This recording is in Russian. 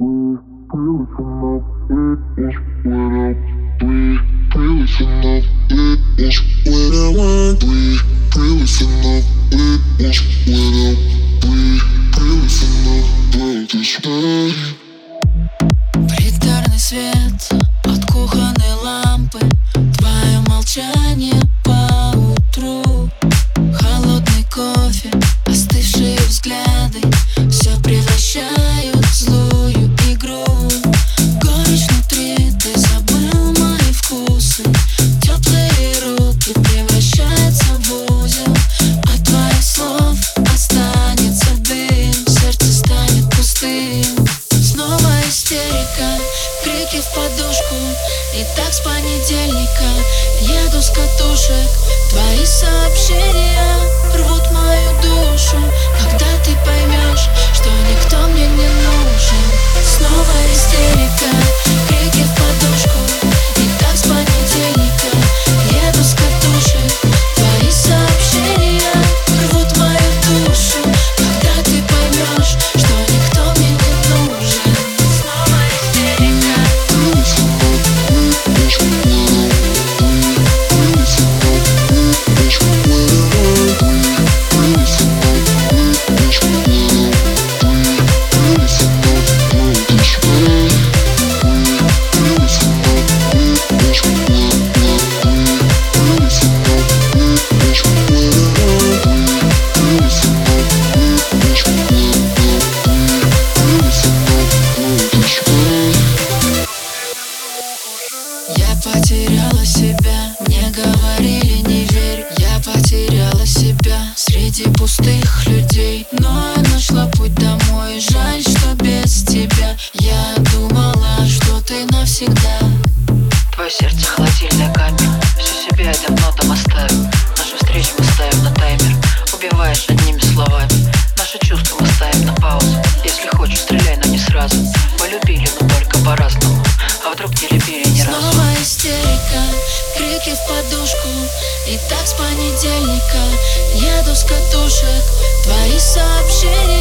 Притворный свет от кухонной лампы, твое молчание по утру, холодный кофе, остывшие взгляды, все превращают в злую игру. Горечь внутри, ты забыл мои вкусы, теплые руки превращаются в узел. От твоих слов останется дым, сердце станет пустым. Снова истерика, крики в подушку, и так с понедельника еду с катушек. Твои сообщения рвут мою душу, когда ты поймешь, что никто мне не нужен. Снова истерика, крики в подушку, и так с понедельника еду с катушек. Твои сообщения рвут мою душу, когда ты поймешь, что никто мне не нужен. Снова истерика. Потеряла себя, мне говорили не верь. Я потеряла себя среди пустых людей, но я нашла путь домой, жаль, что без тебя. Я думала, что ты навсегда. Твое сердце холодильная камера, всю себя я давно там оставил. Нашу встречу мы ставим на таймер, убиваешь одними словами. Наши чувства мы ставим на паузу. Если хочешь, стреляй, но не сразу. Мы любили, но только по-разному. А вдруг не любили ни разу. Истерика, крики в подушку, и так с понедельника еду с катушек, твои сообщения.